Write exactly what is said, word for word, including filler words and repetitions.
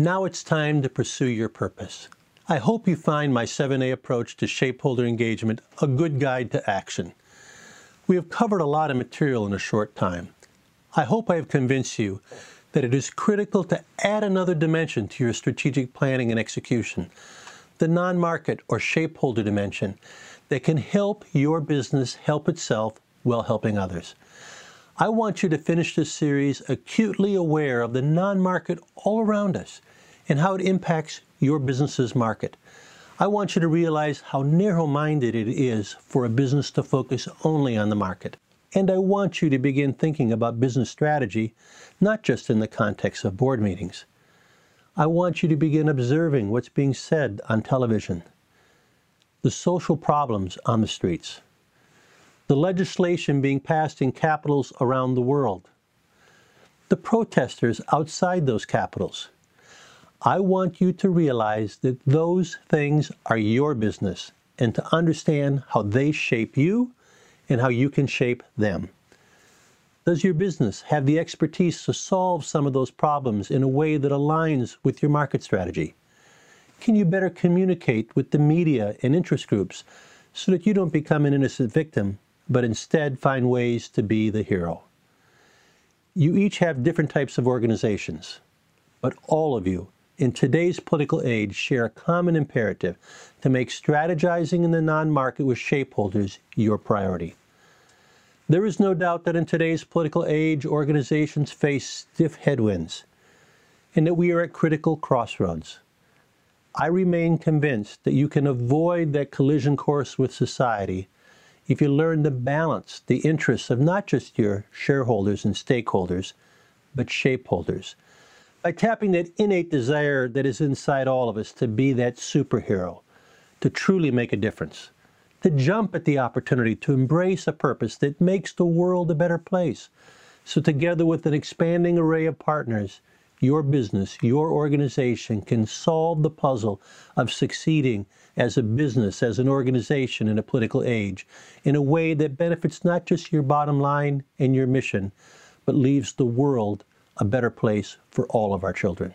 Now it's time to pursue your purpose. I hope you find my seven A approach to shapeholder engagement a good guide to action. We have covered a lot of material in a short time. I hope I have convinced you that it is critical to add another dimension to your strategic planning and execution, the non-market or shapeholder dimension that can help your business help itself while helping others. I want you to finish this series acutely aware of the non-market all around us and how it impacts your business's market. I want you to realize how narrow-minded it is for a business to focus only on the market. And I want you to begin thinking about business strategy, not just in the context of board meetings. I want you to begin observing what's being said on television, the social problems on the streets, the legislation being passed in capitals around the world, the protesters outside those capitals. I want you to realize that those things are your business and to understand how they shape you and how you can shape them. Does your business have the expertise to solve some of those problems in a way that aligns with your market strategy? Can you better communicate with the media and interest groups so that you don't become an innocent victim, but instead find ways to be the hero? You each have different types of organizations, but all of you in today's political age share a common imperative to make strategizing in the non-market with shapeholders your priority. There is no doubt that in today's political age, organizations face stiff headwinds and that we are at critical crossroads. I remain convinced that you can avoid that collision course with society if you learn to balance the interests of not just your shareholders and stakeholders, but shapeholders, by tapping that innate desire that is inside all of us to be that superhero, to truly make a difference, to jump at the opportunity to embrace a purpose that makes the world a better place. So together with an expanding array of partners, your business, your organization can solve the puzzle of succeeding as a business, as an organization in a political age, in a way that benefits not just your bottom line and your mission, but leaves the world a better place for all of our children.